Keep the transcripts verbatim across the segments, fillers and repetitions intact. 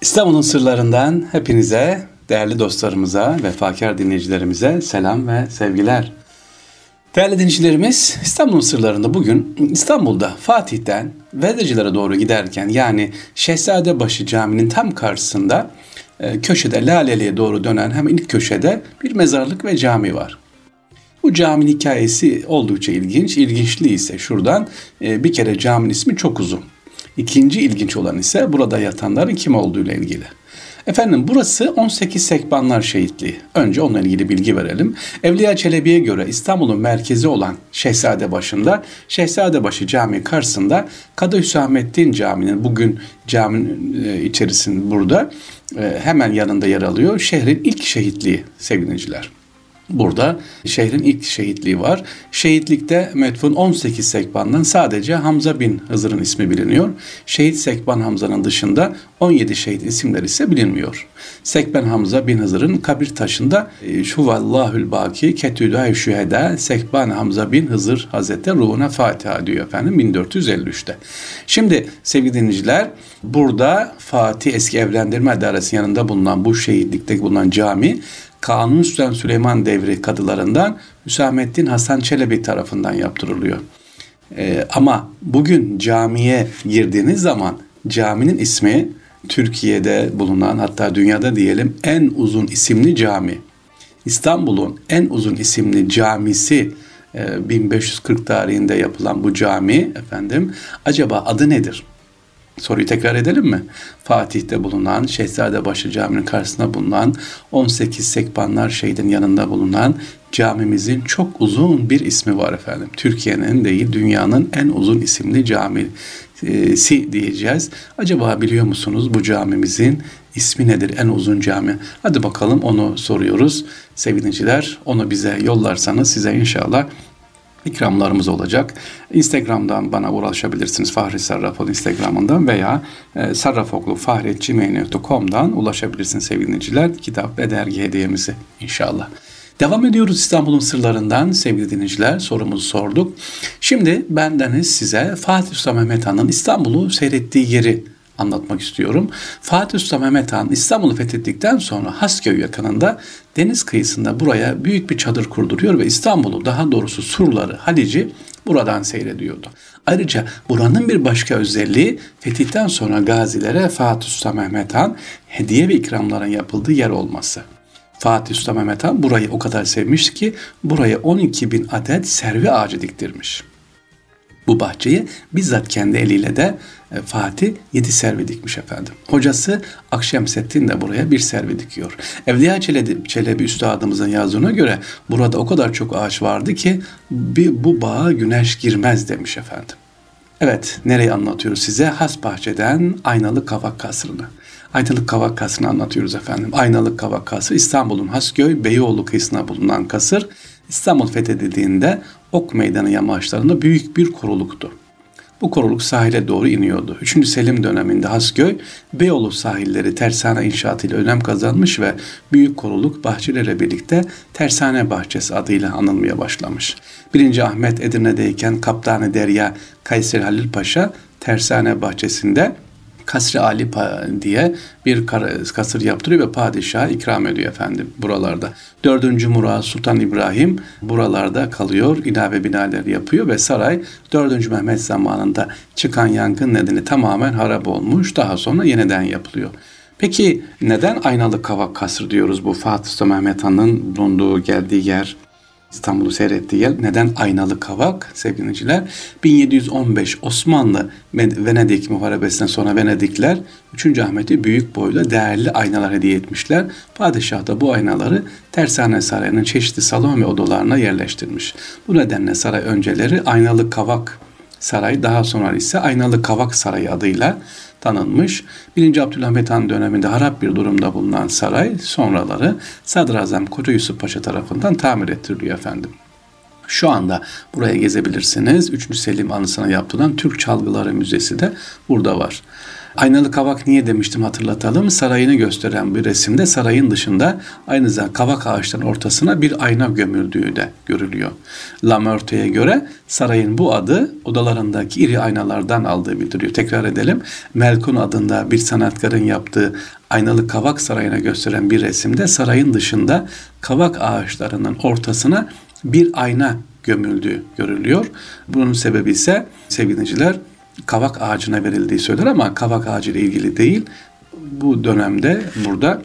İstanbul'un sırlarından hepinize, değerli dostlarımıza, vefakar dinleyicilerimize selam ve sevgiler. Değerli dinleyicilerimiz, İstanbul'un sırlarında bugün İstanbul'da Fatih'ten Vedecilere doğru giderken, yani Şehzadebaşı Camii'nin tam karşısında köşede, Laleli'ye doğru dönen hemen ilk köşede bir mezarlık ve cami var. Bu caminin hikayesi oldukça ilginç. İlginçliği ise şuradan: bir kere caminin ismi çok uzun. İkinci ilginç olan ise burada yatanların kim olduğuyla ilgili. Efendim, burası on sekiz Sekbanlar şehitliği. Önce onunla ilgili bilgi verelim. Evliya Çelebi'ye göre İstanbul'un merkezi olan Şehzadebaşı'nda, Şehzadebaşı Camii karşısında Kadı Hüsamettin Camii'nin, bugün caminin içerisinde, burada hemen yanında yer alıyor şehrin ilk şehitliği sevgiliciler. Burada şehrin ilk şehitliği var. Şehitlikte metfun on sekiz sekbandan sadece Hamza bin Hazır'ın ismi biliniyor. Şehit Sekban Hamza'nın dışında on yedi şehit isimleri ise bilinmiyor. Sekban Hamza bin Hazır'ın kabir taşında "Şuvallahül baki ketüdâ-i şühedâ Sekban Hamza bin Hazır Hazretleri ruhuna Fatiha" diyor efendim bin dört yüz elli üçte. Şimdi sevgili dinleyiciler, burada Fatih Eski Evlendirme Adaresinin yanında bulunan bu şehitlikteki bulunan cami, Kanuni Sultan Süleyman devri kadılarından Hüsamettin Hasan Çelebi tarafından yaptırılıyor. Ee, ama bugün camiye girdiğiniz zaman caminin ismi Türkiye'de bulunan, hatta dünyada diyelim, en uzun isimli cami. İstanbul'un en uzun isimli camisi e, bin beş yüz kırk tarihinde yapılan bu cami efendim, acaba adı nedir? Soruyu tekrar edelim mi? Fatih'te bulunan, Şehzadebaşı Camii'nin karşısında bulunan, on sekiz Sekbanlar şehidin yanında bulunan camimizin çok uzun bir ismi var efendim. Türkiye'nin değil, dünyanın en uzun isimli camisi diyeceğiz. Acaba biliyor musunuz bu camimizin ismi nedir? En uzun cami. Hadi bakalım, onu soruyoruz sevgiliciler. Onu bize yollarsanız size inşallah İkramlarımız olacak. Instagram'dan bana ulaşabilirsiniz. Fahri Sarrafoğlu Instagram'ından veya e, sarrafoğlu fahri at gmail nokta com'dan ulaşabilirsiniz sevgili dinleyiciler. Kitap ve dergi hediyemizi inşallah. Devam ediyoruz İstanbul'un sırlarından sevgili dinleyiciler. Sorumuzu sorduk. Şimdi bendeniz size Fatih Sultan Mehmet Han'ın İstanbul'u seyrettiği yeri anlatmak istiyorum. Fatih Sultan Mehmet Han İstanbul'u fethettikten sonra Hasköy yakınında deniz kıyısında buraya büyük bir çadır kurduruyor ve İstanbul'u, daha doğrusu surları, Halic'i buradan seyrediyordu. Ayrıca buranın bir başka özelliği, fetihten sonra gazilere Fatih Sultan Mehmet Han hediye ve ikramların yapıldığı yer olması. Fatih Sultan Mehmet Han burayı o kadar sevmiş ki buraya on iki bin adet servi ağacı diktirmiş. Bu bahçeyi bizzat kendi eliyle de Fatih yedi servi dikmiş efendim. Hocası Akşemsettin de buraya bir servi dikiyor. Evliya Çelebi, Çelebi Üstadımızın yazdığına göre burada o kadar çok ağaç vardı ki bir, bu bağa güneş girmez demiş efendim. Evet, nereyi anlatıyoruz size? Has Bahçeden Aynalı Kavak Kasırı'nı. Aynalı Kavak Kasırı'nı anlatıyoruz efendim. Aynalı Kavak Kasırı İstanbul'un Hasköy, Beyoğlu kıyısına bulunan kasır, İstanbul fethedildiğinde Ok Meydanı yamaçlarında büyük bir koruluktu. Bu koruluk sahile doğru iniyordu. üçüncü Selim döneminde Hasköy, Beyoğlu sahilleri tersane inşaatıyla önem kazanmış ve büyük koruluk bahçeleriyle birlikte Tersane Bahçesi adıyla anılmaya başlamış. birinci Ahmet Edirne'deyken Kaptanı Derya Kayseri Halil Paşa Tersane Bahçesi'nde Kasr-ı Ali diye bir kasır yaptırıyor ve padişaha ikram ediyor efendim buralarda. dördüncü Murat Sultan İbrahim buralarda kalıyor, ilave binalar yapıyor ve saray dördüncü Mehmet zamanında çıkan yangın nedeni tamamen harap olmuş, daha sonra yeniden yapılıyor. Peki neden Aynalı Kavak Kasır diyoruz, bu Fatih Sultan Mehmet Han'ın bulunduğu, geldiği yer? İstanbul'u seyrettiği yer. Neden Aynalı Kavak sevgiliciler? bin yedi yüz on beş Osmanlı Venedik Muharebesi'nden sonra Venedikler üçüncü Ahmet'e büyük boyla değerli aynalar hediye etmişler. Padişah da bu aynaları Tersane Sarayı'nın çeşitli salon ve odalarına yerleştirmiş. Bu nedenle saray önceleri Aynalı Kavak Sarayı, daha sonra ise Aynalı Kavak Sarayı adıyla tanınmış. birinci Abdülhamit Han döneminde harap bir durumda bulunan saray, sonraları Sadrazam Koca Yusuf Paşa tarafından tamir ettiriliyor efendim. Şu anda buraya gezebilirsiniz. üçüncü Selim anısına yapılan Türk Çalgıları Müzesi de burada var. Aynalı kavak niye demiştim hatırlatalım. Sarayını gösteren bir resimde sarayın dışında aynı zamanda kavak ağaçlarının ortasına bir ayna gömüldüğü de görülüyor. Lamörte'ye göre sarayın bu adı odalarındaki iri aynalardan aldığı bildiriliyor. Tekrar edelim. Melkun adında bir sanatkarın yaptığı Aynalı Kavak Sarayı'na gösteren bir resimde sarayın dışında kavak ağaçlarının ortasına bir ayna gömüldüğü görülüyor. Bunun sebebi ise sevgili dinleyiciler kavak ağacına verildiği söyler ama kavak ağacı ile ilgili değil. Bu dönemde burada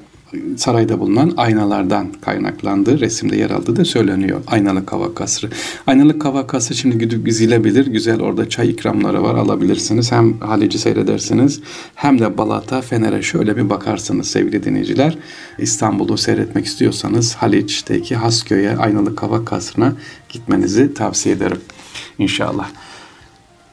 sarayda bulunan aynalardan kaynaklandığı, resimde yer aldığı da söyleniyor. Aynalı Kavak Kasırı. Aynalı Kavak Kasırı şimdi gidip gezilebilir. Güzel orada çay ikramları var, alabilirsiniz. Hem Halic'i seyredersiniz hem de Balat'a, Fener'e şöyle bir bakarsınız sevgili dinleyiciler. İstanbul'u seyretmek istiyorsanız Haliç'teki Hasköy'e, Aynalı Kavak Kasırı'na gitmenizi tavsiye ederim inşallah.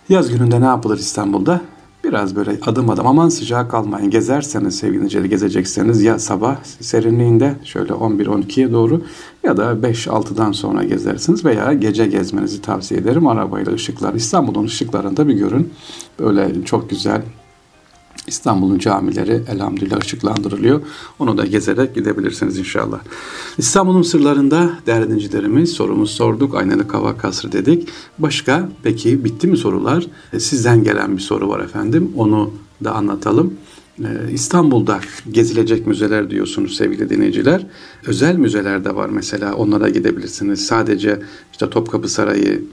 Yaz gününde ne yapılır İstanbul'da? Biraz böyle adım adım, aman sıcağa kalmayın, gezerseniz sevgili gezecekseniz ya sabah serinliğinde şöyle on bir on ikiye doğru ya da beş altıdan sonra gezersiniz veya gece gezmenizi tavsiye ederim arabayla. Işıklar, İstanbul'un ışıklarını da bir görün, böyle çok güzel. İstanbul'un camileri elhamdülillah ışıklandırılıyor. Onu da gezerek gidebilirsiniz inşallah. İstanbul'un sırlarında değerli dinleyicilerimiz sorumuzu sorduk. Aynalı Kavak Kasrı dedik. Başka peki bitti mi sorular? E, sizden gelen bir soru var efendim. Onu da anlatalım. E, İstanbul'da gezilecek müzeler diyorsunuz sevgili dinleyiciler. Özel müzeler de var mesela. Onlara gidebilirsiniz. Sadece işte Topkapı Sarayı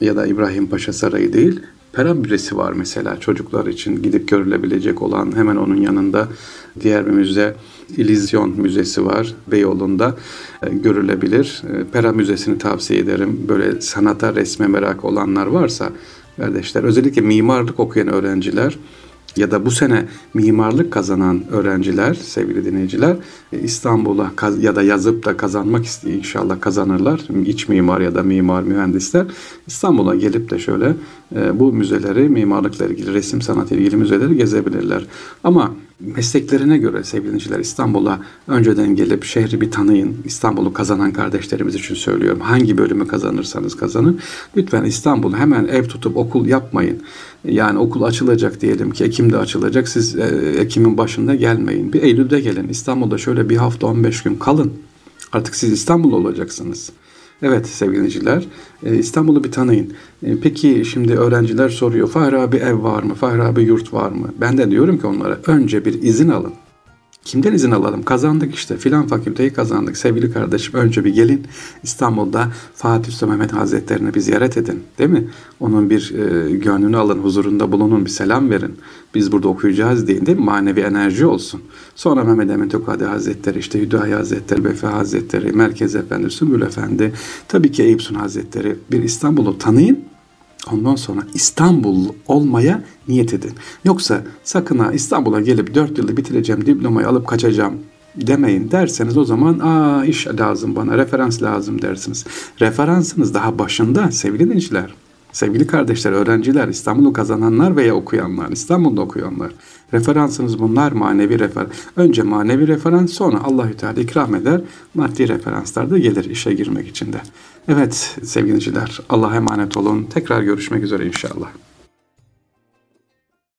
ya da İbrahim Paşa Sarayı değil. Peram Müzesi var mesela çocuklar için gidip görülebilecek olan, hemen onun yanında diğer bir müze İlizyon Müzesi var Beyoğlu'nda e, görülebilir. E, Peram Müzesi'ni tavsiye ederim. Böyle sanata, resme merak olanlar varsa kardeşler, özellikle mimarlık okuyan öğrenciler ya da bu sene mimarlık kazanan öğrenciler sevgili dinleyiciler e, İstanbul'a kaz- ya da yazıp da kazanmak istiyor, inşallah kazanırlar. İç mimar ya da mimar mühendisler İstanbul'a gelip de şöyle e, bu müzeleri, mimarlıkla ilgili, resim sanatı ile ilgili müzeleri gezebilirler. Ama mesleklerine göre sevgili dinleyiciler İstanbul'a önceden gelip şehri bir tanıyın. İstanbul'u kazanan kardeşlerimiz için söylüyorum. Hangi bölümü kazanırsanız kazanın. Lütfen İstanbul'u hemen ev tutup okul yapmayın. Yani okul açılacak diyelim ki Ekim'de açılacak. Siz e, Ekim'in başında gelmeyin. Bir Eylül'de gelin. İstanbul'da şöyle bir hafta on beş gün kalın. Artık siz İstanbul'da olacaksınız. Evet sevgili dinleyiciler İstanbul'u bir tanıyın. Peki şimdi öğrenciler soruyor, Fahri abi ev var mı? Fahri abi yurt var mı? Ben de diyorum ki onlara önce bir izin alın. Kimden izin alalım? Kazandık işte. Filan fakülteyi kazandık. Sevgili kardeşim önce bir gelin. İstanbul'da Fatih Sultan Mehmet Hazretleri'ni bir ziyaret edin. Değil mi? Onun bir e, gönlünü alın. Huzurunda bulunun. Bir selam verin. Biz burada okuyacağız deyin. Değil mi? Manevi enerji olsun. Sonra Mehmet Emin Tokadi Hazretleri, işte Hüdayi Hazretleri, Befe Hazretleri, Merkez Efendi, Sümbül Efendi, tabii ki Eyüpsun Hazretleri. Bir İstanbul'u tanıyın. Ondan sonra İstanbul olmaya niyet edin. Yoksa sakın ha İstanbul'a gelip dört yılda bitireceğim, diplomayı alıp kaçacağım demeyin. Derseniz o zaman aa iş lazım bana, referans lazım dersiniz. Referansınız daha başında sevgili dinleyiciler. Sevgili kardeşler, öğrenciler, İstanbul'u kazananlar veya okuyanlar, İstanbul'da okuyanlar. Referansınız bunlar, manevi referans. Önce manevi referans, sonra Allahü Teala ikram eder. Maddi referanslar da gelir işe girmek için de. Evet sevgili dinleyiciler, Allah'a emanet olun. Tekrar görüşmek üzere inşallah.